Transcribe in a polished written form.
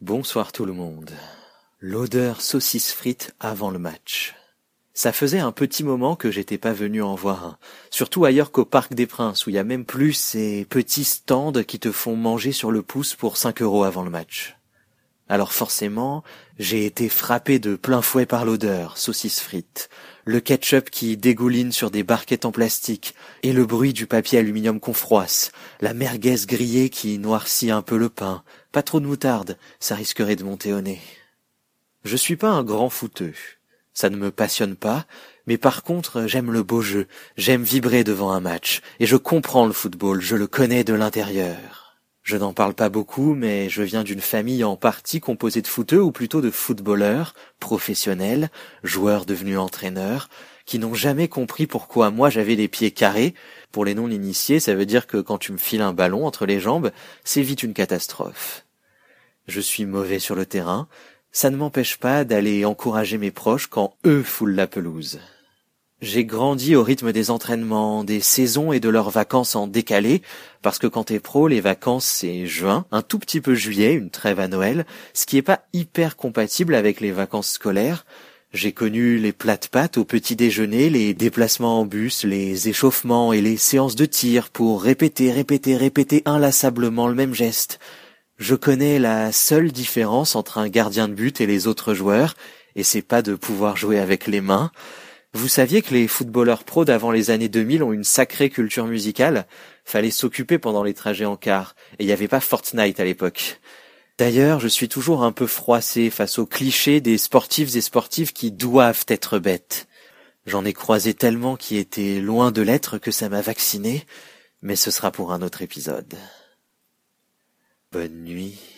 Bonsoir tout le monde. L'odeur saucisse frites avant le match. Ça faisait un petit moment que j'étais pas venu en voir un. Surtout ailleurs qu'au Parc des Princes, où il y a même plus ces petits stands qui te font manger sur le pouce pour 5 € avant le match. Alors forcément, j'ai été frappé de plein fouet par l'odeur, saucisse frites, le ketchup qui dégouline sur des barquettes en plastique, et le bruit du papier aluminium qu'on froisse, la merguez grillée qui noircit un peu le pain. Pas trop de moutarde, ça risquerait de monter au nez. Je suis pas un grand footeux, ça ne me passionne pas, mais par contre j'aime le beau jeu, j'aime vibrer devant un match, et je comprends le football, je le connais de l'intérieur. Je n'en parle pas beaucoup, mais je viens d'une famille en partie composée de footeux, ou plutôt de footballeurs, professionnels, joueurs devenus entraîneurs, qui n'ont jamais compris pourquoi moi j'avais les pieds carrés. Pour les non-initiés, ça veut dire que quand tu me files un ballon entre les jambes, c'est vite une catastrophe. Je suis mauvais sur le terrain, ça ne m'empêche pas d'aller encourager mes proches quand eux foulent la pelouse. J'ai grandi au rythme des entraînements, des saisons et de leurs vacances en décalé, parce que quand t'es pro, les vacances c'est juin, un tout petit peu juillet, une trêve à Noël, ce qui est pas hyper compatible avec les vacances scolaires. J'ai connu les plats-pâtes au petit déjeuner, les déplacements en bus, les échauffements et les séances de tir pour répéter inlassablement le même geste. Je connais la seule différence entre un gardien de but et les autres joueurs, et c'est pas de pouvoir jouer avec les mains. Vous saviez que les footballeurs pros d'avant les années 2000 ont une sacrée culture musicale? Fallait s'occuper pendant les trajets en car, et il n'y avait pas Fortnite à l'époque. D'ailleurs, je suis toujours un peu froissé face aux clichés des sportifs et sportives qui doivent être bêtes. J'en ai croisé tellement qui étaient loin de l'être que ça m'a vacciné, mais ce sera pour un autre épisode. Bonne nuit.